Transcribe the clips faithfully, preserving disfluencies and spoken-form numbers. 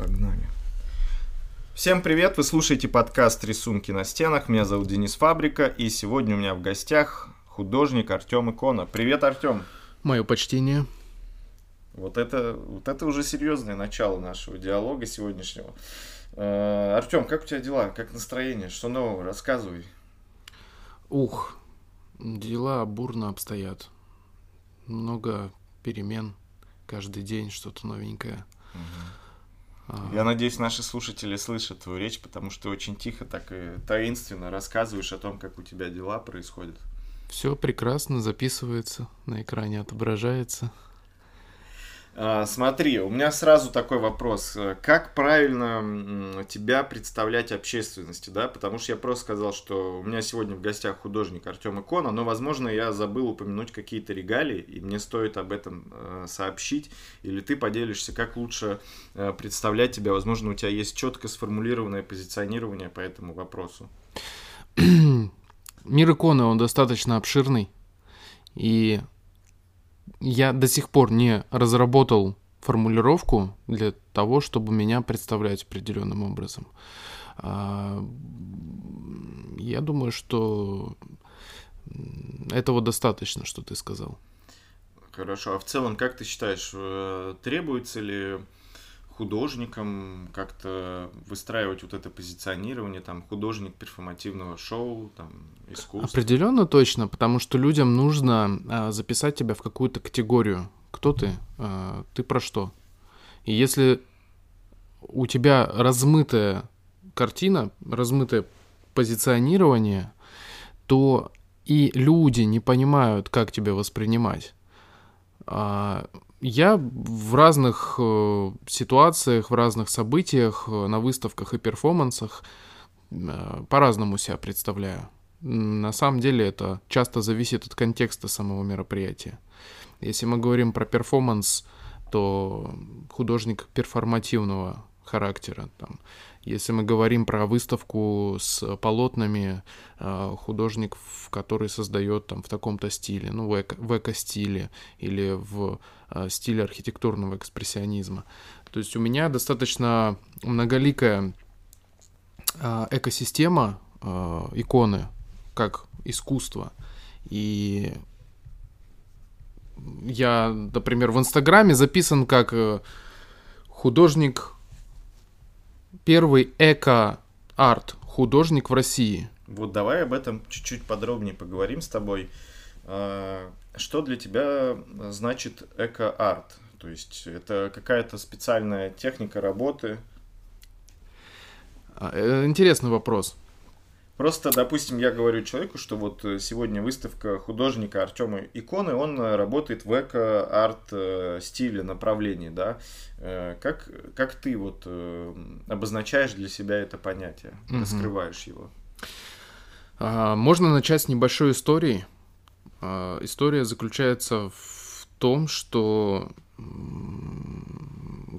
Погнали. Всем привет, вы слушаете подкаст «Рисунки на стенах». Меня зовут Денис Фабрика, и сегодня у меня в гостях художник Артём Икона. Привет, Артём. Мое почтение. Вот это, вот это уже серьезное начало нашего диалога сегодняшнего. Э, Артём, как у тебя дела? Как настроение? Что нового? Рассказывай. Ух, дела бурно обстоят. Много перемен. Каждый день что-то новенькое. Угу. А... Я надеюсь, наши слушатели слышат твою речь, потому что ты очень тихо, так и таинственно рассказываешь о том, как у тебя дела происходят. Все прекрасно записывается, на экране отображается. А, смотри, у меня сразу такой вопрос. Как правильно тебя представлять общественности, да? Потому что я просто сказал, что у меня сегодня в гостях художник Артём Икона, но, возможно, я забыл упомянуть какие-то регалии, и мне стоит об этом сообщить. Или ты поделишься, как лучше представлять тебя? Возможно, у тебя есть четко сформулированное позиционирование по этому вопросу. Мир иконы, он достаточно обширный, и я до сих пор не разработал формулировку для того, чтобы меня представлять определенным образом. Я думаю, что этого достаточно, что ты сказал. Хорошо, а в целом, как ты считаешь, требуется ли художникам как-то выстраивать вот это позиционирование, там, художник перформативного шоу, там, искусства? Определенно точно, потому что людям нужно записать тебя в какую-то категорию. Кто ты? Ты про что? И если у тебя размытая картина, размытое позиционирование, то и люди не понимают, как тебя воспринимать. Я в разных э, ситуациях, в разных событиях, на выставках и перформансах э, по-разному себя представляю. На самом деле это часто зависит от контекста самого мероприятия. Если мы говорим про перформанс, то художник перформативного характера. Там. Если мы говорим про выставку с полотнами, э, художник, который создает там, в таком-то стиле, ну, в, эко, в эко-стиле или в э, стиле архитектурного экспрессионизма. То есть у меня достаточно многоликая э, экосистема э, иконы как искусство. И я, например, в Инстаграме записан как э, художник... Первый эко-арт художник в России. Вот давай об этом чуть-чуть подробнее поговорим с тобой. Что для тебя значит эко-арт? То есть это какая-то специальная техника работы? Интересный вопрос. Просто, допустим, я говорю человеку, что вот сегодня выставка художника Артёма Иконы, он работает в эко-арт стиле, направлении, да? Как, как ты вот обозначаешь для себя это понятие, угу. Раскрываешь его? Можно начать с небольшой истории. История заключается в том, что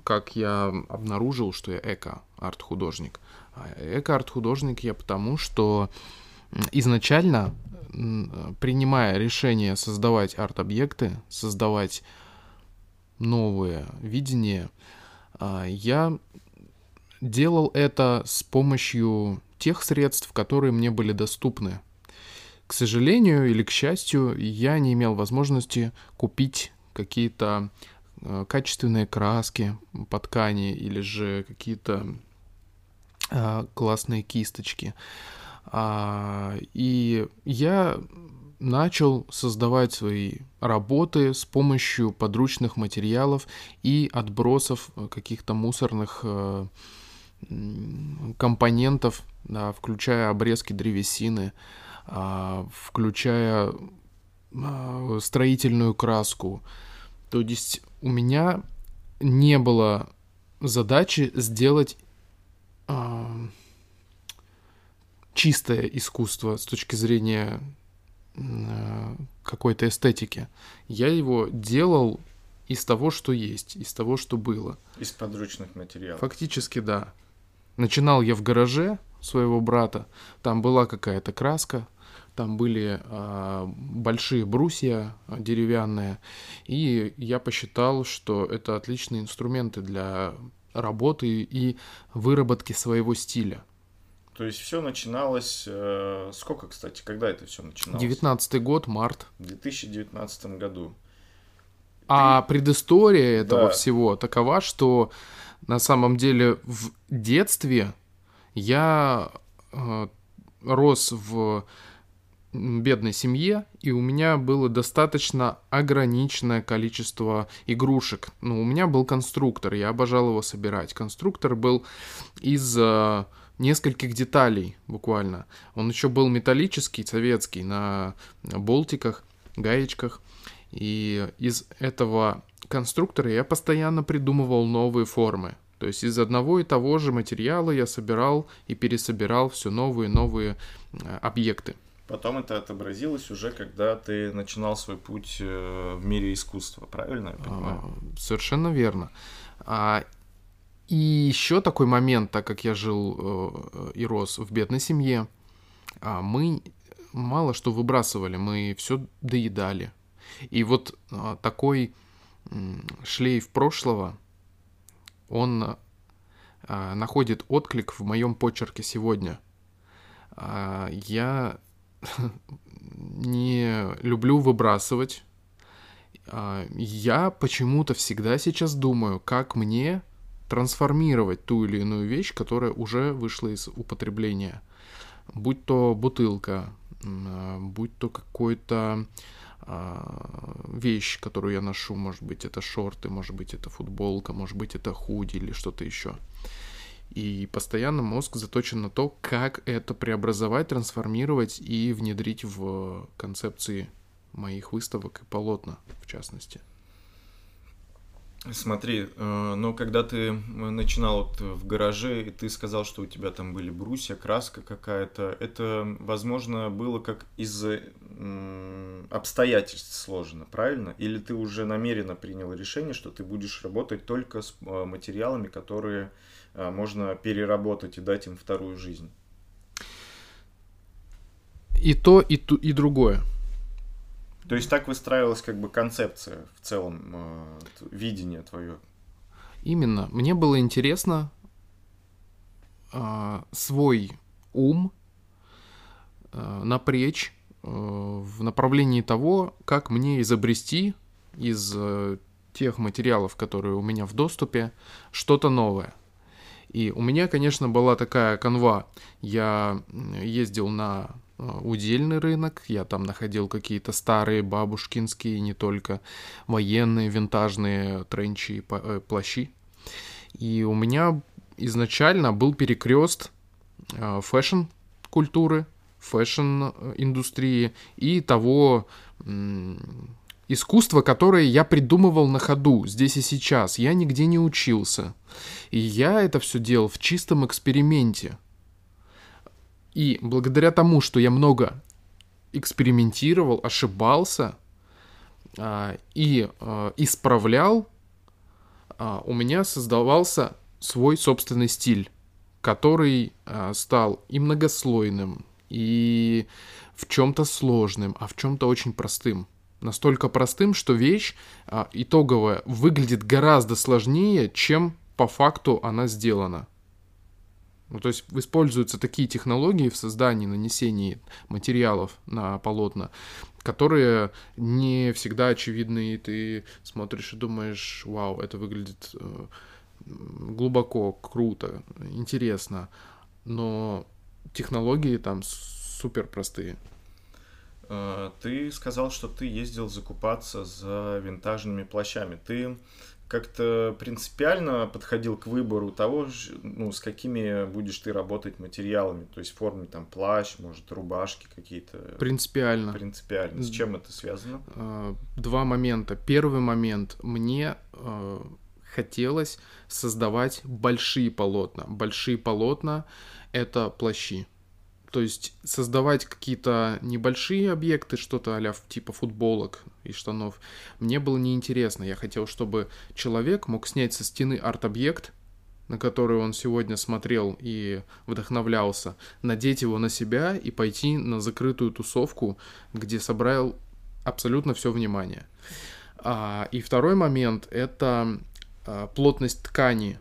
как я обнаружил, что я эко-арт-художник. Эко-арт-художник я потому, что изначально, принимая решение создавать арт-объекты, создавать новые видения, я делал это с помощью тех средств, которые мне были доступны. К сожалению или к счастью, я не имел возможности купить какие-то качественные краски по ткани или же какие-то классные кисточки. И я начал создавать свои работы с помощью подручных материалов и отбросов каких-то мусорных компонентов, да, включая обрезки древесины, включая строительную краску. То есть у меня не было задачи сделать чистое искусство с точки зрения какой-то эстетики. Я его делал из того, что есть, из того, что было. Из подручных материалов. Фактически, да. Начинал я в гараже своего брата. Там была какая-то краска, там были э, большие брусья деревянные. И я посчитал, что это отличные инструменты для работы и выработки своего стиля. То есть все начиналось... Сколько, кстати, когда это все начиналось? девятнадцатый год, март. В две тысячи девятнадцатом году. А предыстория этого да. всего такова, что на самом деле в детстве я э, рос в бедной семье, и у меня было достаточно ограниченное количество игрушек. Ну, у меня был конструктор, я обожал его собирать. Конструктор был из э, нескольких деталей буквально. Он еще был металлический, советский, на болтиках, гаечках. И из этого конструктора я постоянно придумывал новые формы. То есть из одного и того же материала я собирал и пересобирал все новые и новые объекты. Потом это отобразилось уже, когда ты начинал свой путь в мире искусства, правильно я понимаю? А, совершенно верно. А, и еще такой момент, так как я жил и рос в бедной семье, мы мало что выбрасывали, мы все доедали. И вот такой шлейф прошлого, он находит отклик в моем почерке сегодня. Я не люблю выбрасывать. Я почему-то всегда сейчас думаю, как мне трансформировать ту или иную вещь, которая уже вышла из употребления. Будь то бутылка, будь то какой-то... вещь, которую я ношу, может быть, это шорты, может быть, это футболка, может быть, это худи или что-то еще. И постоянно мозг заточен на то, как это преобразовать, трансформировать и внедрить в концепции моих выставок и полотна, в частности. Смотри, но когда ты начинал вот в гараже, и ты сказал, что у тебя там были брусья, краска какая-то, это, возможно, было как из обстоятельств сложено, правильно? Или ты уже намеренно принял решение, что ты будешь работать только с материалами, которые можно переработать и дать им вторую жизнь? И то, и, ту, и другое. То есть так выстраивалась как бы концепция в целом, э, видение твое? Именно. Мне было интересно э, свой ум э, напрячь э, в направлении того, как мне изобрести из э, тех материалов, которые у меня в доступе, что-то новое. И у меня, конечно, была такая канва. Я ездил на... удельный рынок, я там находил какие-то старые бабушкинские, не только военные, винтажные тренчи и плащи. И у меня изначально был перекрест фэшн-культуры, фэшн-индустрии и того искусства, которое я придумывал на ходу, здесь и сейчас. Я нигде не учился. И я это все делал в чистом эксперименте. И благодаря тому, что я много экспериментировал, ошибался э, и э, исправлял, э, у меня создавался свой собственный стиль, который э, стал и многослойным, и в чем-то сложным, а в чем-то очень простым. Настолько простым, что вещь э, итоговая выглядит гораздо сложнее, чем по факту она сделана. Ну, то есть используются такие технологии в создании, нанесении материалов на полотна, которые не всегда очевидны, и ты смотришь и думаешь, вау, это выглядит глубоко, круто, интересно, но технологии там супер простые. Ты сказал, что ты ездил закупаться за винтажными плащами. Ты как-то принципиально подходил к выбору того, ну, с какими будешь ты работать материалами, то есть в форме там плащ, может, рубашки какие-то? Принципиально. Принципиально. С чем это связано? Два момента. Первый момент. Мне э, хотелось создавать большие полотна. Большие полотна — это плащи. То есть создавать какие-то небольшие объекты, что-то а-ля типа футболок и штанов, мне было неинтересно. Я хотел, чтобы человек мог снять со стены арт-объект, на который он сегодня смотрел и вдохновлялся, надеть его на себя и пойти на закрытую тусовку, где собрал абсолютно все внимание. И второй момент — это плотность ткани.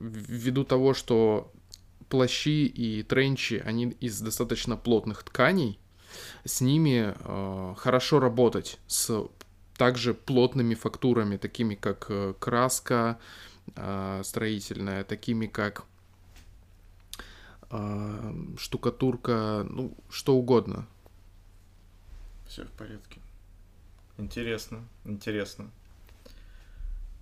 ввиду того, что плащи и тренчи, они из достаточно плотных тканей, с ними э, хорошо работать с также плотными фактурами, такими как краска э, строительная, такими как э, штукатурка, ну, что угодно. Все в порядке. Интересно, интересно.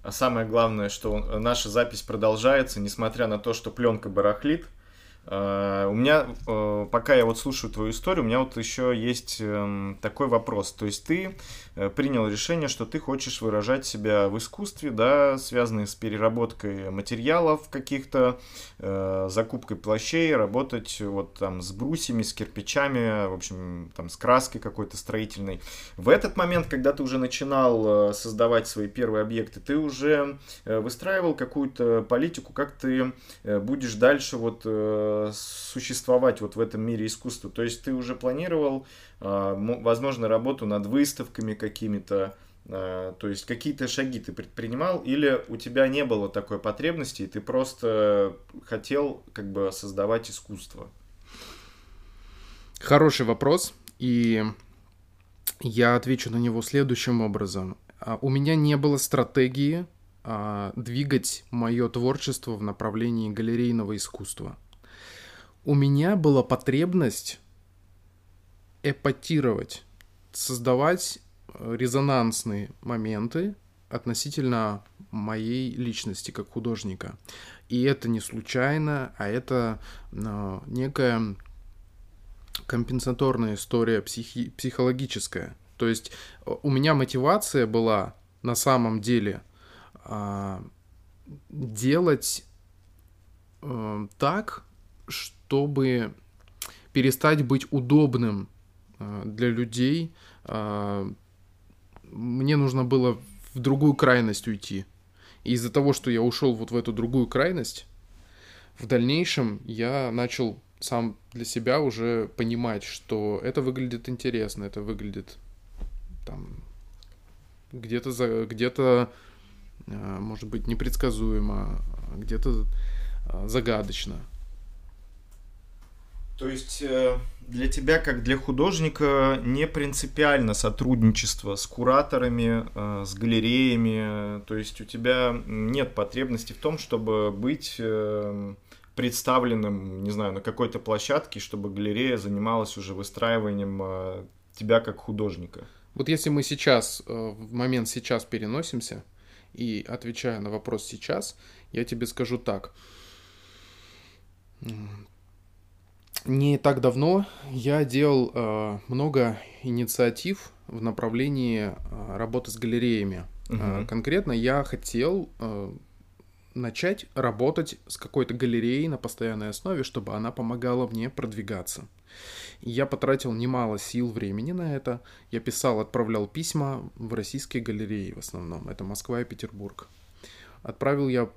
А самое главное, что наша запись продолжается, несмотря на то, что пленка барахлит. У меня, пока я вот слушаю твою историю, у меня вот еще есть такой вопрос. То есть ты принял решение, что ты хочешь выражать себя в искусстве, да, связанные с переработкой материалов каких-то, закупкой плащей, работать вот там с брусьями, с кирпичами, в общем, там с краской какой-то строительной. В этот момент, когда ты уже начинал создавать свои первые объекты, ты уже выстраивал какую-то политику, как ты будешь дальше вот существовать вот в этом мире искусства? То есть ты уже планировал, возможно, работу над выставками какими-то, то есть какие-то шаги ты предпринимал, или у тебя не было такой потребности, и ты просто хотел как бы создавать искусство? Хороший вопрос, и я отвечу на него следующим образом. У меня не было стратегии двигать мое творчество в направлении галерейного искусства. У меня была потребность эпатировать, создавать резонансные моменты относительно моей личности как художника. И это не случайно, а это ну, некая компенсаторная история психи- психологическая. То есть у меня мотивация была на самом деле э, делать э, так, чтобы перестать быть удобным для людей, мне нужно было в другую крайность уйти. И из-за того, что я ушел вот в эту другую крайность, в дальнейшем я начал сам для себя уже понимать, что это выглядит интересно, это выглядит там где-то, за, где-то может быть, непредсказуемо, где-то загадочно. То есть для тебя, как для художника, не принципиально сотрудничество с кураторами, с галереями, то есть у тебя нет потребности в том, чтобы быть представленным, не знаю, на какой-то площадке, чтобы галерея занималась уже выстраиванием тебя как художника. Вот если мы сейчас, в момент сейчас переносимся, и отвечая на вопрос сейчас, я тебе скажу так. Не так давно я делал э, много инициатив в направлении э, работы с галереями. Угу. Э, конкретно я хотел э, начать работать с какой-то галереей на постоянной основе, чтобы она помогала мне продвигаться. Я потратил немало сил, времени на это. Я писал, отправлял письма в российские галереи в основном. Это Москва и Петербург. Отправил я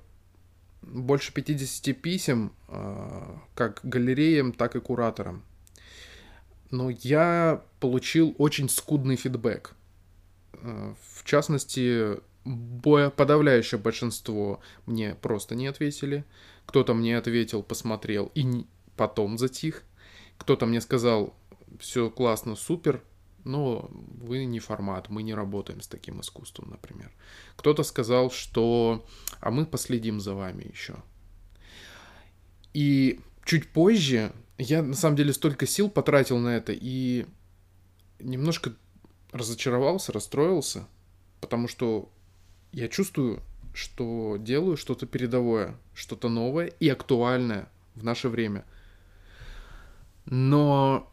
больше пятьдесят писем как галереям, так и кураторам. Но я получил очень скудный фидбэк. В частности, подавляющее большинство мне просто не ответили. Кто-то мне ответил, посмотрел и потом затих. Кто-то мне сказал, все классно, супер, но вы не формат, мы не работаем с таким искусством, например. Кто-то сказал, что «а мы последим за вами еще». И чуть позже я, на самом деле, столько сил потратил на это и немножко разочаровался, расстроился, потому что я чувствую, что делаю что-то передовое, что-то новое и актуальное в наше время. Но...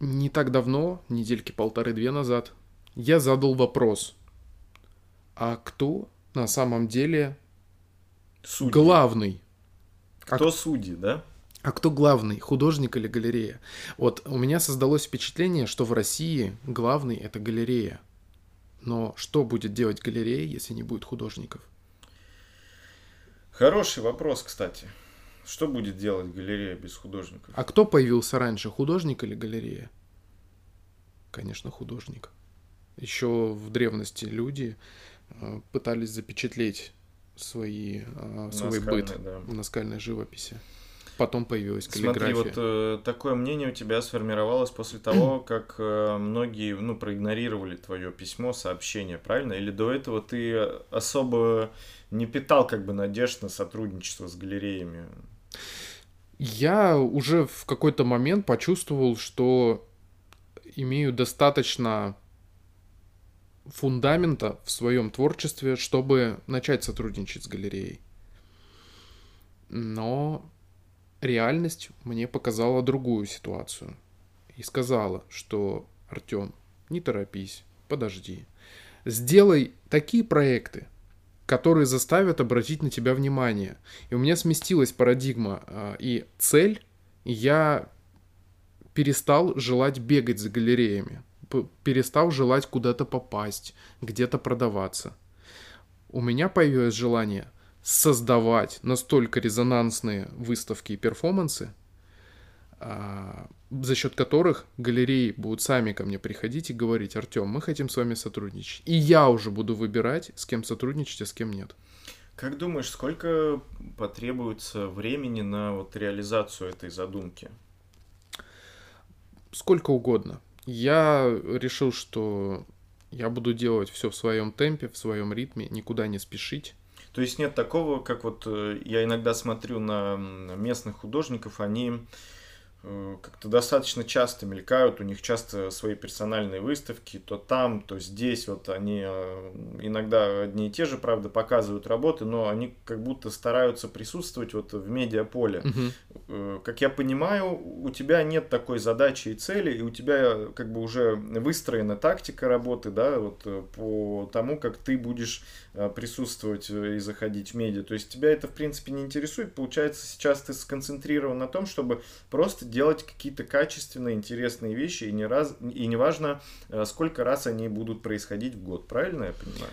Не так давно, недельки полторы-две назад, я задал вопрос, а кто на самом деле судьи. главный? Кто а... судьи, да? А кто главный, художник или галерея? Вот у меня создалось впечатление, что в России главный — это галерея. Но что будет делать галерея, если не будет художников? Хороший вопрос, кстати. Что будет делать галерея без художников? А кто появился раньше, художник или галерея? Конечно, художник. Еще в древности люди пытались запечатлеть свои, э, свой быт, да. в наскальной живописи. Потом появилась каллиграфия. Смотри, вот э, такое мнение у тебя сформировалось после того, как э, многие, ну, проигнорировали твое письмо, сообщение, правильно? Или до этого ты особо не питал как бы надежд на сотрудничество с галереями? Я уже в какой-то момент почувствовал, что имею достаточно фундамента в своем творчестве, чтобы начать сотрудничать с галереей. Но реальность мне показала другую ситуацию и сказала, что, Артём, не торопись, подожди. Сделай такие проекты, которые заставят обратить на тебя внимание. И у меня сместилась парадигма и цель, и я перестал желать бегать за галереями, перестал желать куда-то попасть, где-то продаваться. У меня появилось желание создавать настолько резонансные выставки и перформансы, за счет которых галереи будут сами ко мне приходить и говорить: Артём, мы хотим с вами сотрудничать. И я уже буду выбирать, с кем сотрудничать, а с кем нет. Как думаешь, сколько потребуется времени на вот реализацию этой задумки? Сколько угодно. Я решил, что я буду делать все в своем темпе, в своем ритме, никуда не спешить. То есть нет такого, как вот я иногда смотрю на местных художников, они как-то достаточно часто мелькают, у них часто свои персональные выставки, то там, то здесь, вот они иногда одни и те же, правда, показывают работы, но они как будто стараются присутствовать вот в медиаполе. Угу. Как я понимаю, у тебя нет такой задачи и цели, и у тебя как бы уже выстроена тактика работы, да, вот по тому, как ты будешь присутствовать и заходить в медиа. То есть тебя это, в принципе, не интересует, получается, сейчас ты сконцентрирован на том, чтобы просто делать какие-то качественные, интересные вещи, и не раз, и не важно, сколько раз они будут происходить в год. Правильно я понимаю?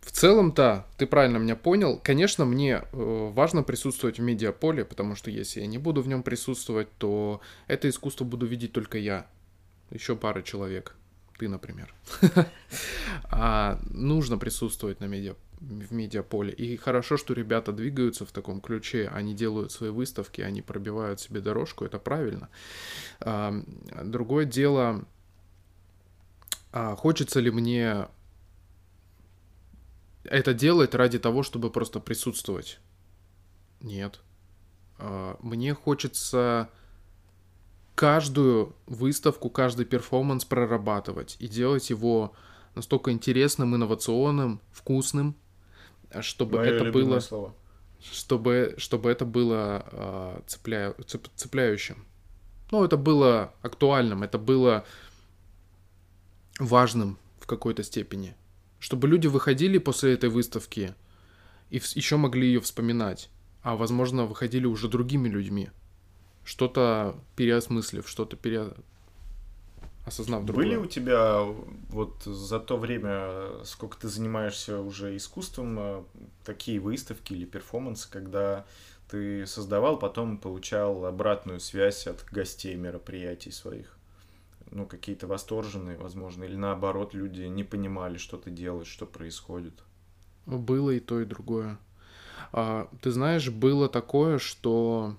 В целом, да, ты правильно меня понял. Конечно, мне важно присутствовать в медиаполе, потому что если я не буду в нем присутствовать, то это искусство буду видеть только я, еще пара человек, ты, например. Нужно присутствовать на медиа в медиаполе. И хорошо, что ребята двигаются в таком ключе, они делают свои выставки, они пробивают себе дорожку, это правильно. Другое дело, хочется ли мне это делать ради того, чтобы просто присутствовать? Нет. Мне хочется каждую выставку, каждый перформанс прорабатывать и делать его настолько интересным, инновационным, вкусным, чтобы Моё это было, слово. чтобы чтобы это было э, цепля... цеп... цепляющим, ну это было актуальным, это было важным в какой-то степени, чтобы люди выходили после этой выставки и в... еще могли ее вспоминать, а возможно выходили уже другими людьми, что-то переосмыслив, что-то пере осознав другое. Были у тебя вот за то время, сколько ты занимаешься уже искусством, такие выставки или перформансы, когда ты создавал, потом получал обратную связь от гостей мероприятий своих? Ну, какие-то восторженные, возможно, или наоборот, люди не понимали, что ты делаешь, что происходит? Было и то, и другое. А, ты знаешь, было такое, что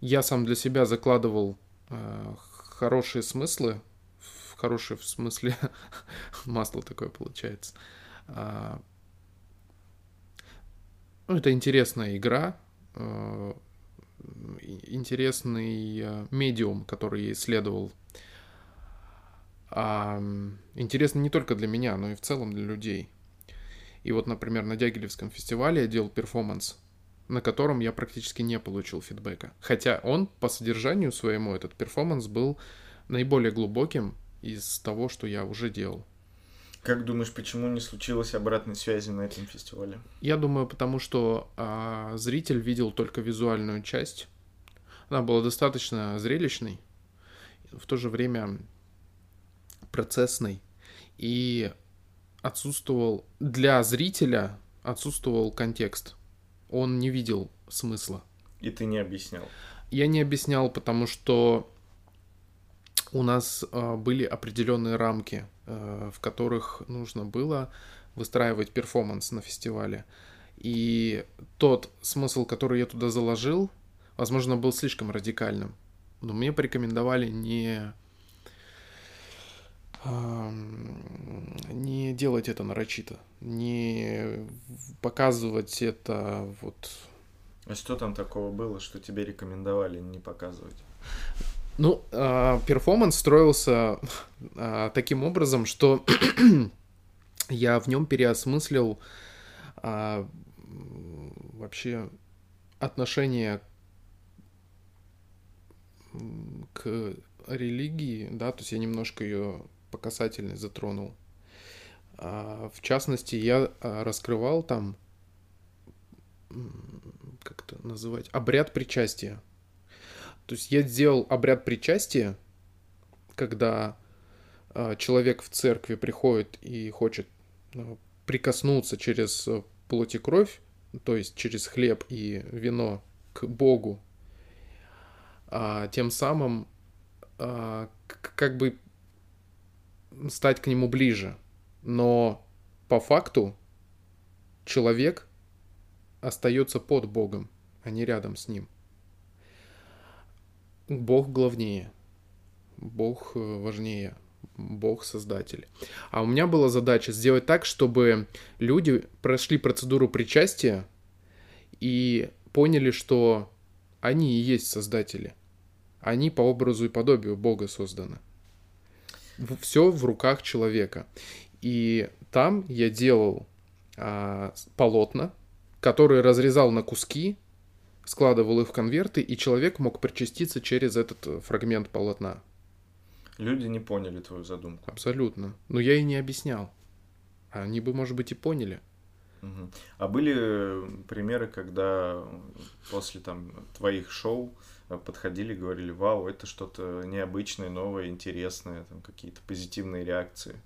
я сам для себя закладывал а, хорошие смыслы, хорошие в смысле масло такое получается. А, ну, это интересная игра, а, интересный а, медиум, который я исследовал. А, интересно не только для меня, но и в целом для людей. И вот, например, на Дягилевском фестивале я делал перформанс, на котором я практически не получил фидбэка. Хотя он по содержанию своему, этот перформанс, был наиболее глубоким из того, что я уже делал. Как думаешь, почему не случилось обратной связи на этом фестивале? Я думаю, потому что а, зритель видел только визуальную часть. Она была достаточно зрелищной, в то же время процессной. И отсутствовал для зрителя отсутствовал контекст. Он не видел смысла. И ты не объяснял? Я не объяснял, потому что у нас э, были определенные рамки, э, в которых нужно было выстраивать перформанс на фестивале. И тот смысл, который я туда заложил, возможно, был слишком радикальным. Но мне порекомендовали не, не делать это нарочито, не показывать это вот... А что там такого было, что тебе рекомендовали не показывать? Ну, перформанс строился таким образом, что я в нем переосмыслил вообще отношение к религии, да, то есть я немножко ее по касательной затронул. В частности, я раскрывал там, как это называть, обряд причастия. То есть я делал обряд причастия, когда человек в церкви приходит и хочет прикоснуться через плоть и кровь, то есть через хлеб и вино к Богу, тем самым как бы стать к нему ближе. Но по факту человек остается под Богом, а не рядом с ним. Бог главнее, Бог важнее, Бог создатель. А у меня была задача сделать так, чтобы люди прошли процедуру причастия и поняли, что они и есть создатели. Они по образу и подобию Бога созданы. Все в руках человека. И там я делал а, полотна, которые разрезал на куски, складывал их в конверты, и человек мог причаститься через этот фрагмент полотна. Люди не поняли твою задумку. Абсолютно. Но я и не объяснял. Они бы, может быть, и поняли. Угу. А были примеры, когда после там твоих шоу подходили, говорили: вау, это что-то необычное, новое, интересное, там какие-то позитивные реакции?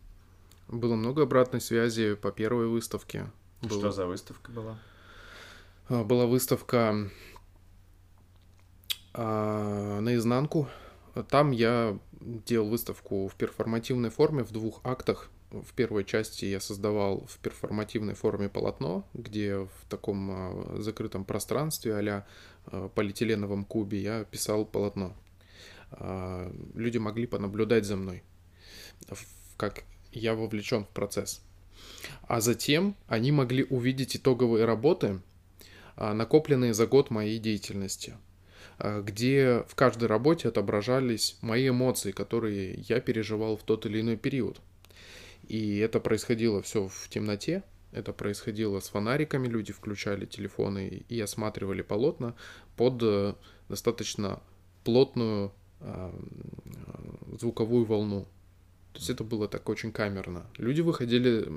Было много обратной связи по первой выставке. Было... Что за выставка была? Была выставка а, наизнанку. Там я делал выставку в перформативной форме в двух актах. В первой части я создавал в перформативной форме полотно, где в таком закрытом пространстве а-ля полиэтиленовом кубе я писал полотно. А, люди могли понаблюдать за мной, как я вовлечен в процесс. А затем они могли увидеть итоговые работы, накопленные за год моей деятельности, где в каждой работе отображались мои эмоции, которые я переживал в тот или иной период. И это происходило все в темноте, это происходило с фонариками, люди включали телефоны и осматривали полотна под достаточно плотную звуковую волну. То есть это было так очень камерно. Люди выходили...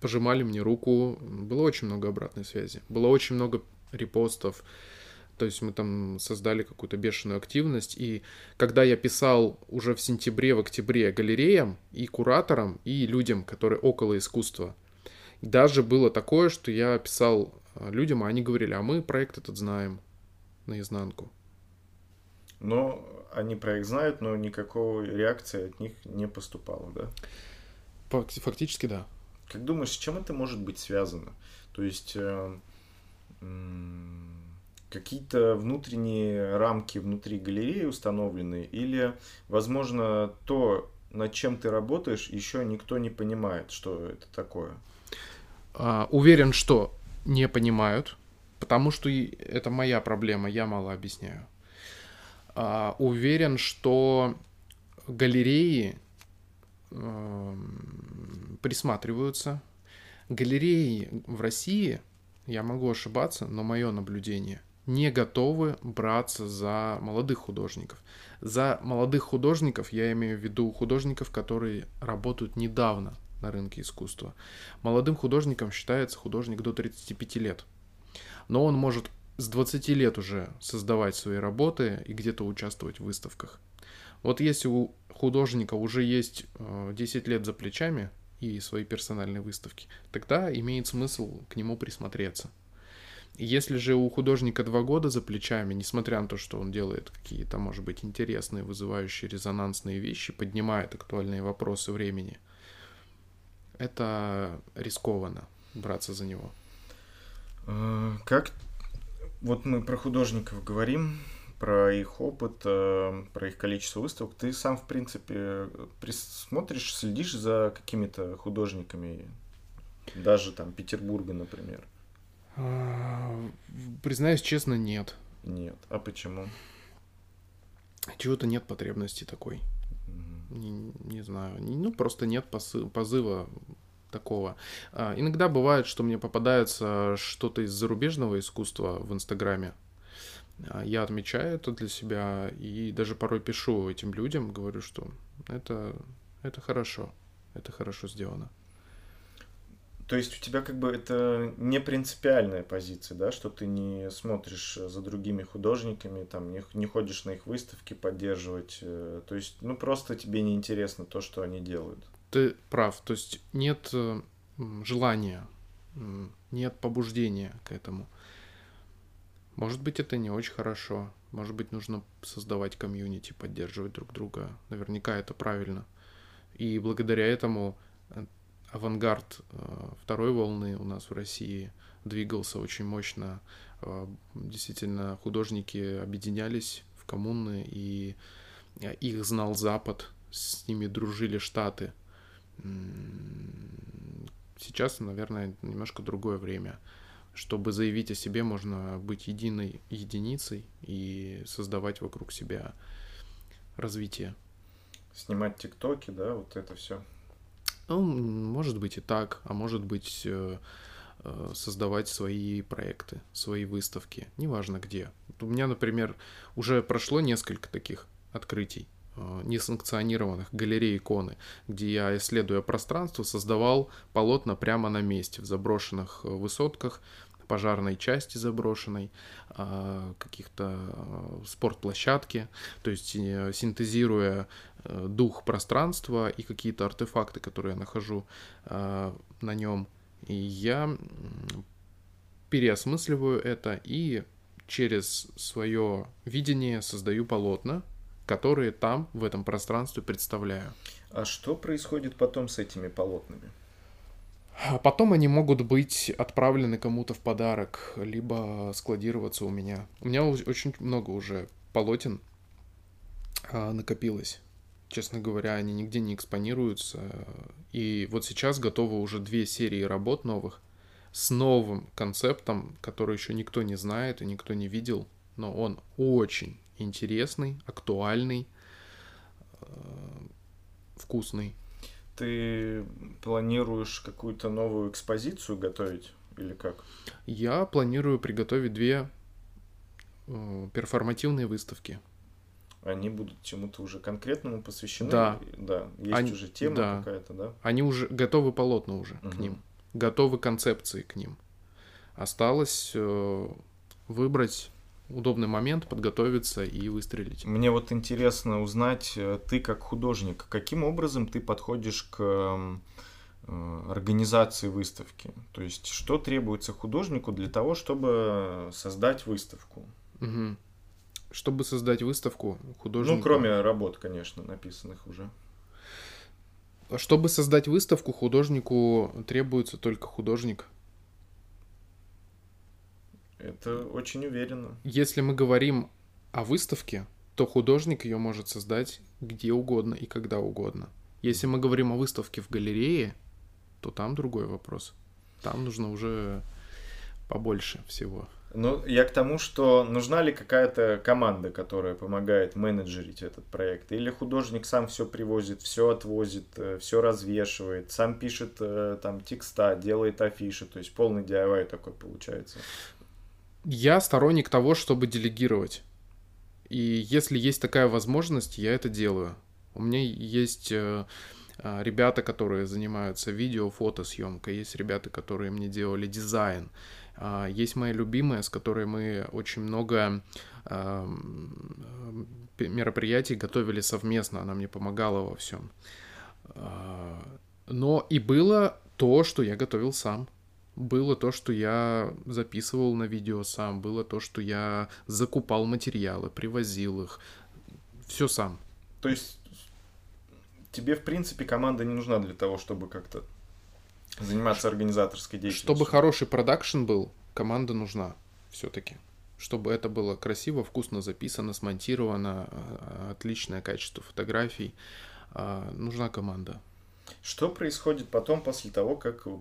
пожимали мне руку, было очень много обратной связи, было очень много репостов, то есть мы там создали какую-то бешеную активность, и когда я писал уже в сентябре, в октябре галереям и кураторам, и людям, которые около искусства, даже было такое, что я писал людям, а они говорили: а мы проект этот знаем наизнанку. Но они проект знают, но никакой реакции от них не поступало, да? Фактически, да. Как думаешь, с чем это может быть связано? То есть э, э, какие-то внутренние рамки внутри галереи установлены, или, возможно, то, над чем ты работаешь, еще никто не понимает, что это такое? А, уверен, что не понимают, потому что это моя проблема, я мало объясняю. А, уверен, что галереи... Э, присматриваются. Галереи в России, я могу ошибаться, но мое наблюдение, не готовы браться за молодых художников. За молодых художников я имею в виду художников, которые работают недавно на рынке искусства. Молодым художником считается художник до тридцати пяти лет. Но он может с двадцати лет уже создавать свои работы и где-то участвовать в выставках. Вот если у художника уже есть десять лет за плечами и свои персональные выставки, тогда имеет смысл к нему присмотреться. Если же у художника два года за плечами, несмотря на то, что он делает какие-то, может быть, интересные, вызывающие резонансные вещи, поднимает актуальные вопросы времени, это рискованно браться за него. Как вот мы про художников говорим, про их опыт, про их количество выставок. Ты сам, в принципе, смотришь, следишь за какими-то художниками, даже там Петербурга, например? Признаюсь честно, нет. Нет. А почему? Чего-то нет потребности такой. Угу. Не, не знаю. Ну, просто нет посы- позыва такого. А, иногда бывает, что мне попадается что-то из зарубежного искусства в Инстаграме. Я отмечаю это для себя и даже порой пишу этим людям, говорю, что это, это хорошо, это хорошо сделано. То есть у тебя как бы это не принципиальная позиция, да, что ты не смотришь за другими художниками, там, не, не ходишь на их выставки поддерживать, то есть, ну, просто тебе не интересно то, что они делают. Ты прав, то есть нет желания, нет побуждения к этому. Может быть, это не очень хорошо. Может быть, нужно создавать комьюнити, поддерживать друг друга. Наверняка это правильно. И благодаря этому авангард второй волны у нас в России двигался очень мощно. Действительно, художники объединялись в коммуны, и их знал Запад, с ними дружили Штаты. Сейчас, наверное, немножко другое время. Чтобы заявить о себе, можно быть единой единицей и создавать вокруг себя развитие. Снимать тиктоки, да, вот это все. Ну, может быть и так, а может быть создавать свои проекты, свои выставки, неважно где. У меня, например, уже прошло несколько таких открытий, несанкционированных галерей иконы, где я, исследуя пространство, создавал полотна прямо на месте, в заброшенных высотках, пожарной части заброшенной, каких-то спортплощадке, то есть синтезируя дух пространства и какие-то артефакты, которые я нахожу на нем. И я переосмысливаю это и через свое видение создаю полотна, которые там, в этом пространстве, представляю. А что происходит потом с этими полотнами? Потом они могут быть отправлены кому-то в подарок, либо складироваться у меня. У меня очень много уже полотен накопилось. Честно говоря, они нигде не экспонируются. И вот сейчас готовы уже две серии работ новых с новым концептом, который еще никто не знает и никто не видел, но он очень интересный, актуальный, э, вкусный. Ты планируешь какую-то новую экспозицию готовить или как? Я планирую приготовить две э, перформативные выставки. Они будут чему-то уже конкретному посвящены? Да. Да. Есть они, уже тема да. какая-то, да? Они уже готовы полотна уже угу. к ним, готовы концепции к ним. Осталось э, выбрать удобный момент подготовиться и выстрелить. Мне вот интересно узнать, ты как художник, каким образом ты подходишь к организации выставки? То есть, что требуется художнику для того, чтобы создать выставку? Угу. Чтобы создать выставку, художнику... Ну, кроме работ, конечно, написанных уже. Чтобы создать выставку, художнику требуется только художник. Это очень уверенно. Если мы говорим о выставке, то художник ее может создать где угодно и когда угодно. Если мы говорим о выставке в галерее, то там другой вопрос. Там нужно уже побольше всего. Ну, я к тому, что нужна ли какая-то команда, которая помогает менеджерить этот проект? Или художник сам все привозит, все отвозит, все развешивает, сам пишет там текста, делает афиши, то есть полный ди ай вай такой получается. Я сторонник того, чтобы делегировать. И если есть такая возможность, я это делаю. У меня есть ребята, которые занимаются видео, фотосъемкой. Есть ребята, которые мне делали дизайн. Есть моя любимая, с которой мы очень много мероприятий готовили совместно. Она мне помогала во всем. Но и было то, что я готовил сам. Было то, что я записывал на видео сам, было то, что я закупал материалы, привозил их, все сам. То есть тебе, в принципе, команда не нужна для того, чтобы как-то Заниматься организаторской деятельностью. Чтобы хороший продакшн был, команда нужна все-таки. Чтобы это было красиво, вкусно записано, смонтировано, отличное качество фотографий. Нужна команда. Что происходит потом, после того, как у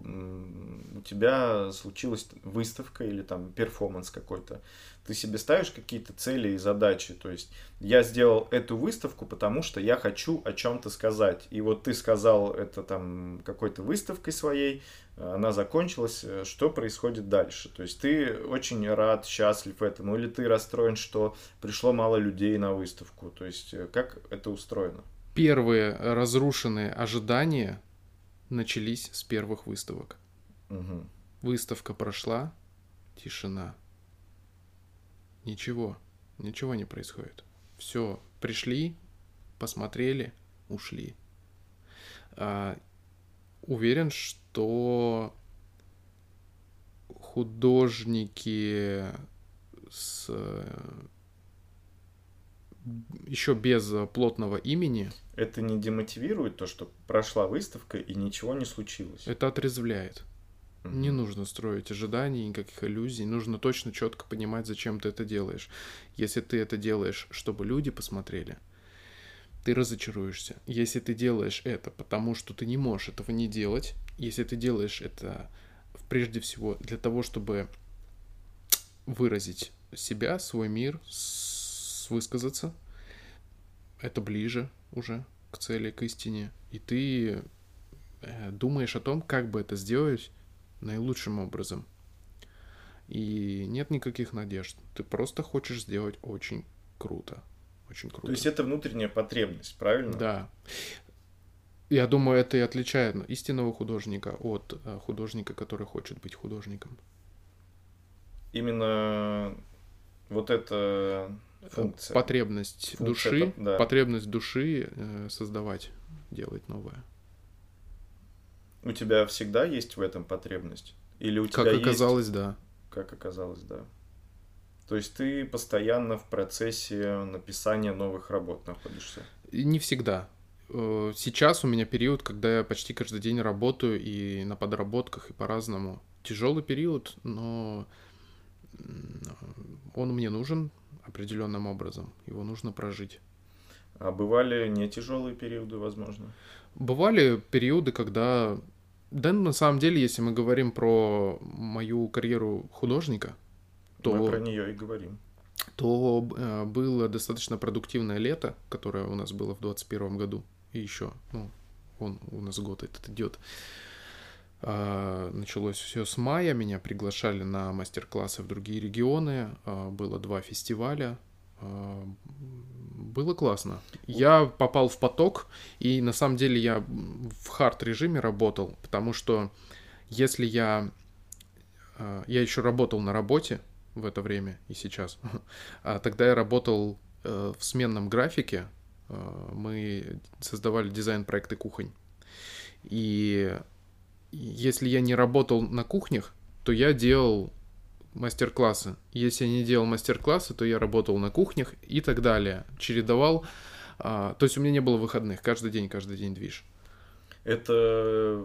тебя случилась выставка или там перформанс какой-то? Ты себе ставишь какие-то цели и задачи? То есть, я сделал эту выставку, потому что я хочу о чем-то сказать. И вот ты сказал это там какой-то выставкой своей, она закончилась, что происходит дальше? То есть, ты очень рад, счастлив этому, или ты расстроен, что пришло мало людей на выставку? То есть, как это устроено? Первые разрушенные ожидания начались с первых выставок. Угу. Выставка прошла, тишина. Ничего, ничего не происходит. Все, пришли, посмотрели, ушли. А, уверен, что художники с... еще без плотного имени. Это не демотивирует то, что прошла выставка и ничего не случилось? Это отрезвляет. Mm-hmm. Не нужно строить ожиданий, никаких иллюзий. Нужно точно, четко понимать, зачем ты это делаешь. Если ты это делаешь, чтобы люди посмотрели, ты разочаруешься. Если ты делаешь это, потому что ты не можешь этого не делать, если ты делаешь это прежде всего для того, чтобы выразить себя, свой мир, высказаться, это ближе уже к цели, к истине, и ты думаешь о том, как бы это сделать наилучшим образом. И нет никаких надежд, ты просто хочешь сделать очень круто, очень круто. То есть это внутренняя потребность, правильно? Да. Я думаю, это и отличает истинного художника от художника, который хочет быть художником. Именно вот это... Функция. Потребность Функция, души, это, да. потребность души создавать, делать новое. У тебя всегда есть в этом потребность? Или у тебя как оказалось, есть... да. Как оказалось, да. То есть ты постоянно в процессе написания новых работ находишься? Не всегда. Сейчас у меня период, когда я почти каждый день работаю и на подработках, и по-разному. Тяжелый период, но он мне нужен определенным образом. Его нужно прожить. А бывали не тяжелые периоды, возможно? Бывали периоды, когда... Да, на самом деле, если мы говорим про мою карьеру художника, то... Мы про нее и говорим. То было достаточно продуктивное лето, которое у нас было в двадцать первом году. И еще, ну, он у нас год этот идет. Началось все с мая, меня приглашали на мастер-классы в другие регионы, было два фестиваля, было классно. Я попал в поток, и на самом деле я в хард-режиме работал, потому что если я... Я еще работал на работе в это время и сейчас, а тогда я работал в сменном графике, мы создавали дизайн-проекты кухонь, и... Если я не работал на кухнях, то я делал мастер-классы. Если я не делал мастер-классы, то я работал на кухнях и так далее. Чередовал. То есть у меня не было выходных. Каждый день, каждый день движ. Это...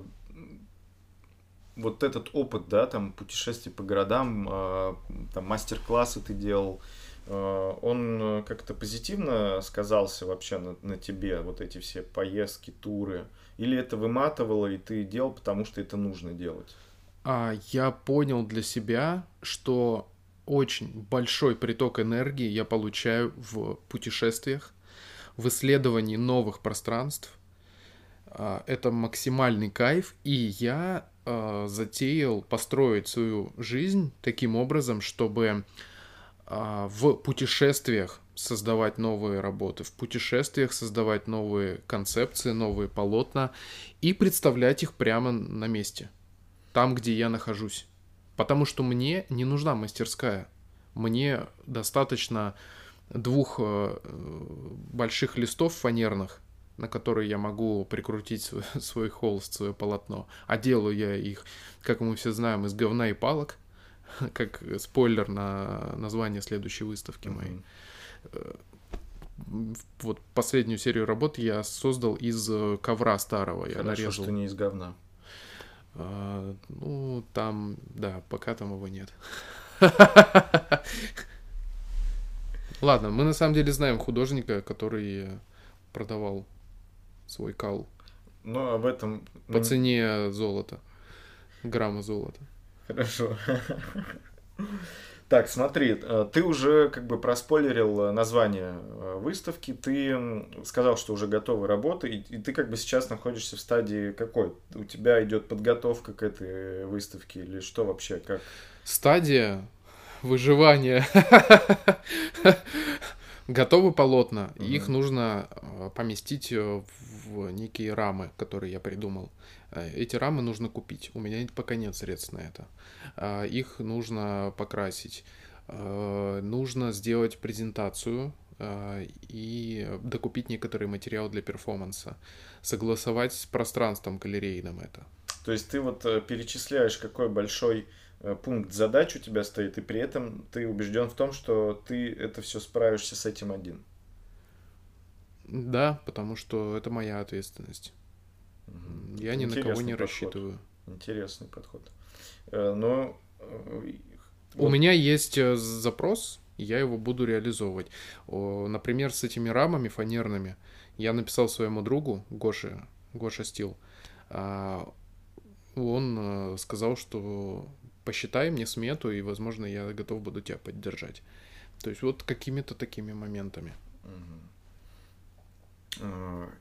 Вот этот опыт, да, там, путешествий по городам, там, мастер-классы ты делал, он как-то позитивно сказался вообще на, на тебе, вот эти все поездки, туры? Или это выматывало, и ты делал, потому что это нужно делать? А, я понял для себя, что очень большой приток энергии я получаю в путешествиях, в исследовании новых пространств. А, это максимальный кайф, и я а, затеял построить свою жизнь таким образом, чтобы... в путешествиях создавать новые работы, в путешествиях создавать новые концепции, новые полотна и представлять их прямо на месте, там, где я нахожусь. Потому что мне не нужна мастерская. Мне достаточно двух больших листов фанерных, на которые я могу прикрутить свой, свой холст, свое полотно. А делаю я их, как мы все знаем, из говна и палок. Как спойлер на название следующей выставки моей. Mm-hmm. Вот последнюю серию работ я создал из ковра старого. Хорошо, я нарезал... что не из говна. А, ну, там, да, пока там его нет. Ладно, мы на самом деле знаем художника, который продавал свой кал. Но об этом... По цене золота. Грамма золота. Хорошо. Так, смотри, ты уже как бы проспойлерил название выставки, ты сказал, что уже готовы работы, и, и ты как бы сейчас находишься в стадии какой? У тебя идет подготовка к этой выставке или что вообще? Как? Стадия выживания. Готовы полотна, mm-hmm. их нужно поместить в некие рамы, которые я придумал. Эти рамы нужно купить, у меня пока нет средств на это. Их нужно покрасить, нужно сделать презентацию и докупить некоторый материал для перформанса, согласовать с пространством галерейным это. То есть ты вот перечисляешь, какой большой пункт задач у тебя стоит, и при этом ты убежден в том, что ты это все справишься с этим один. Да, потому что это моя ответственность. Угу. Я ни на кого не рассчитываю. Интересный подход. Но у вот. меня есть запрос, я его буду реализовывать. Например, с этими рамами фанерными я написал своему другу Гоше, Гоша Стил. Он сказал, что посчитай мне смету, и, возможно, я готов буду тебя поддержать. То есть вот какими-то такими моментами.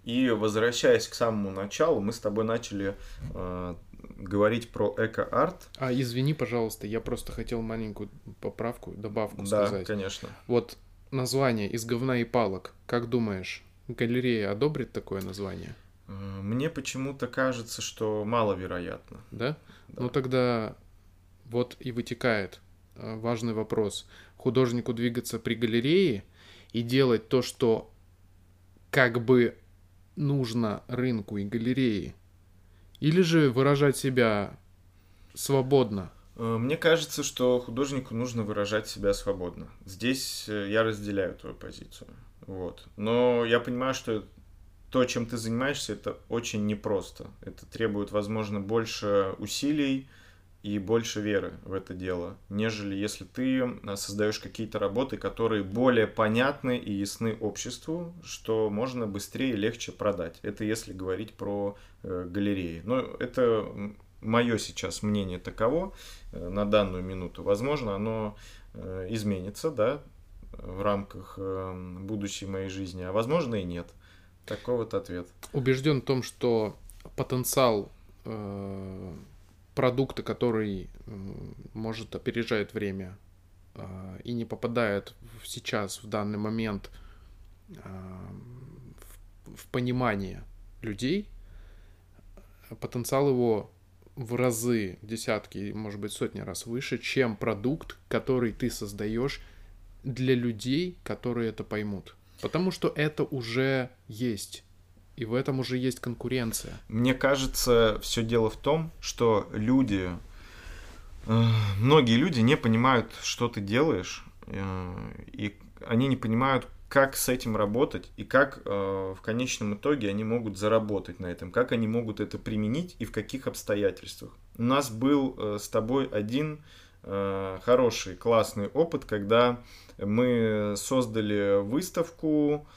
И возвращаясь к самому началу, мы с тобой начали э, говорить про эко-арт. А, извини, пожалуйста, я просто хотел маленькую поправку, добавку да, сказать. Да, конечно. Вот название «Из говна и палок». Как думаешь, галерея одобрит такое название? Мне почему-то кажется, что маловероятно. Да? Да. Ну тогда вот и вытекает важный вопрос. Художнику двигаться при галерее и делать то, что как бы нужно рынку и галерее? Или же выражать себя свободно? Мне кажется, что художнику нужно выражать себя свободно. Здесь я разделяю твою позицию. Вот. Но я понимаю, что то, чем ты занимаешься, это очень непросто. Это требует, возможно, больше усилий и больше веры в это дело, нежели если ты создаешь какие-то работы, которые более понятны и ясны обществу, что можно быстрее и легче продать. Это если говорить про э, галереи. Но это мое сейчас мнение таково э, на данную минуту. Возможно, оно э, изменится, да, в рамках э, будущей моей жизни, а возможно и нет. Такой вот ответ. Убежден в том, что потенциал э, продукта, который э, может опережает время э, и не попадает в, сейчас, в данный момент э, в, в понимание людей, потенциал его в разы, десятки, может быть, сотни раз выше, чем продукт, который ты создаешь для людей, которые это поймут. Потому что это уже есть, и в этом уже есть конкуренция. Мне кажется, все дело в том, что люди, многие люди не понимают, что ты делаешь, и они не понимают, как с этим работать, и как в конечном итоге они могут заработать на этом, как они могут это применить и в каких обстоятельствах. У нас был с тобой один хороший, классный опыт, когда мы создали выставку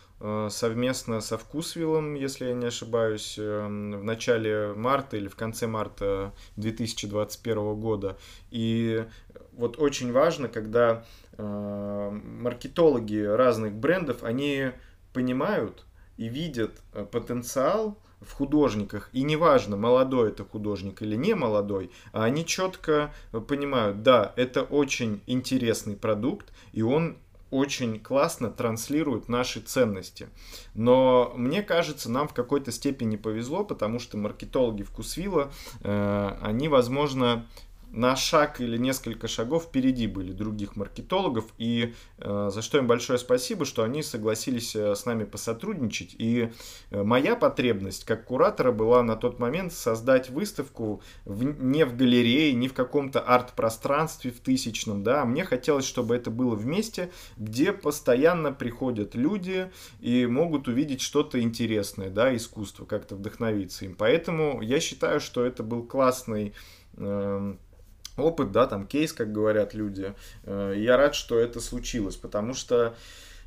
совместно со Вкусвиллом, если я не ошибаюсь, в начале марта или в конце марта две тысячи двадцать первого года. И вот очень важно, когда маркетологи разных брендов, они понимают и видят потенциал в художниках, и неважно, молодой это художник или не молодой, они четко понимают, да, это очень интересный продукт, и он очень классно транслирует наши ценности. Но мне кажется, нам в какой-то степени повезло, потому что маркетологи Вкусвилла, э, они, возможно, на шаг или несколько шагов впереди были других маркетологов, и э, за что им большое спасибо, что они согласились с нами посотрудничать. И моя потребность как куратора была на тот момент создать выставку в, не в галерее, не в каком-то арт-пространстве в Тысячном, да, мне хотелось, чтобы это было в месте, где постоянно приходят люди и могут увидеть что-то интересное, да, искусство, как-то вдохновиться им. Поэтому я считаю, что это был классный э, опыт, да, там кейс, как говорят люди. Я рад, что это случилось, потому что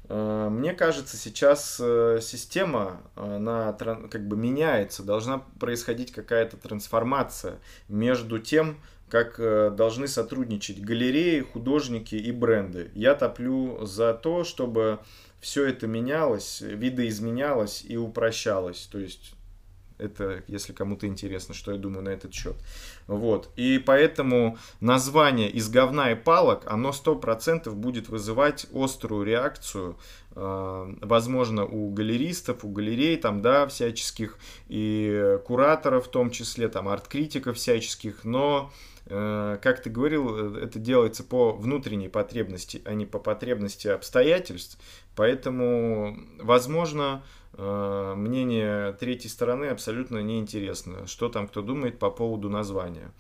мне кажется, сейчас система, она как бы меняется, должна происходить какая-то трансформация между тем, как должны сотрудничать галереи, художники и бренды. Я топлю за то, чтобы все это менялось, видоизменялось и упрощалось, то есть... Это, если кому-то интересно, что я думаю на этот счет. Вот. И поэтому название «Из говна и палок», оно сто процентов будет вызывать острую реакцию, э, возможно, у галеристов, у галерей, там, да, всяческих, и кураторов в том числе, там, арт-критиков всяческих, но... Как ты говорил, это делается по внутренней потребности, а не по потребности обстоятельств. Поэтому, возможно, мнение третьей стороны абсолютно неинтересно, что там кто думает по поводу названия.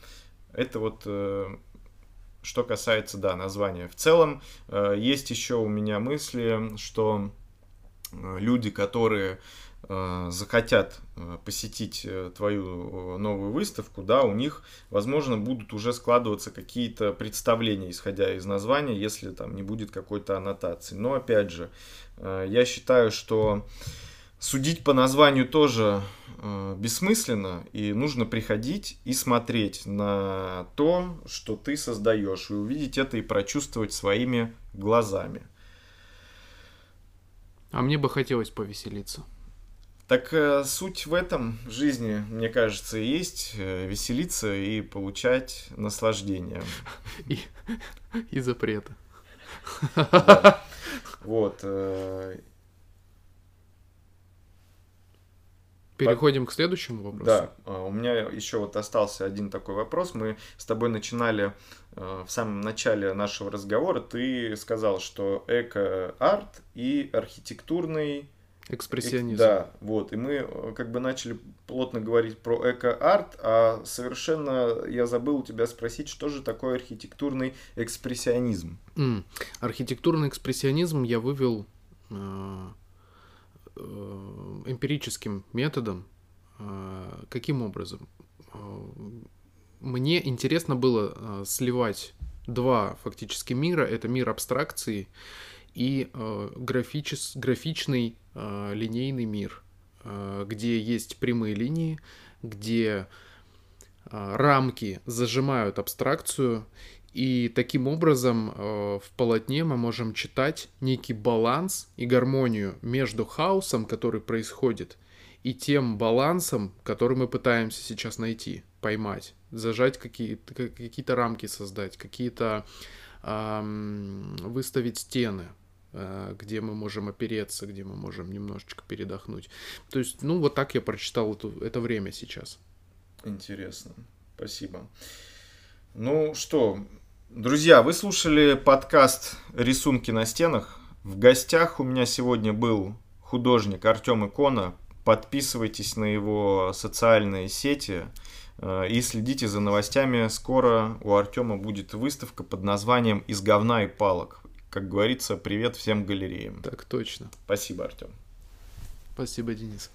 Это вот что касается, да, названия. В целом, есть еще у меня мысли, что люди, которые... захотят посетить твою новую выставку, да, у них, возможно, будут уже складываться какие-то представления, исходя из названия, если там не будет какой-то аннотации. Но, опять же, я считаю, что судить по названию тоже бессмысленно, и нужно приходить и смотреть на то, что ты создаешь, и увидеть это и прочувствовать своими глазами. А мне бы хотелось повеселиться. Так э, суть в этом в жизни, мне кажется, и есть э, веселиться и получать наслаждение. И, и запрета. Да. Вот. Э... Переходим к следующему вопросу. Да, у меня еще вот остался один такой вопрос. Мы с тобой начинали в самом начале нашего разговора. Ты сказал, что эко-арт и архитектурный... Экспрессионизм. Да, вот. И мы как бы начали плотно говорить про эко-арт, а совершенно я забыл у тебя спросить, что же такое архитектурный экспрессионизм? Mm. Архитектурный экспрессионизм я вывел... Э- эмпирическим методом. Каким образом? Мне интересно было сливать два фактически мира. Это мир абстракции и графичес... графичный линейный мир, где есть прямые линии, где рамки зажимают абстракцию, и таким образом в полотне мы можем читать некий баланс и гармонию между хаосом, который происходит, и тем балансом, который мы пытаемся сейчас найти, поймать, зажать какие-то, какие-то рамки создать, какие-то эм, выставить стены, э, где мы можем опереться, где мы можем немножечко передохнуть. То есть, ну, вот так я прочитал это, это время сейчас. Интересно. Спасибо. Ну что... Друзья, вы слушали подкаст «Рисунки на стенах». В гостях у меня сегодня был художник Артём Икона. Подписывайтесь на его социальные сети и следите за новостями. Скоро у Артёма будет выставка под названием «Из говна и палок». Как говорится, привет всем галереям. Так точно. Спасибо, Артём. Спасибо, Денис.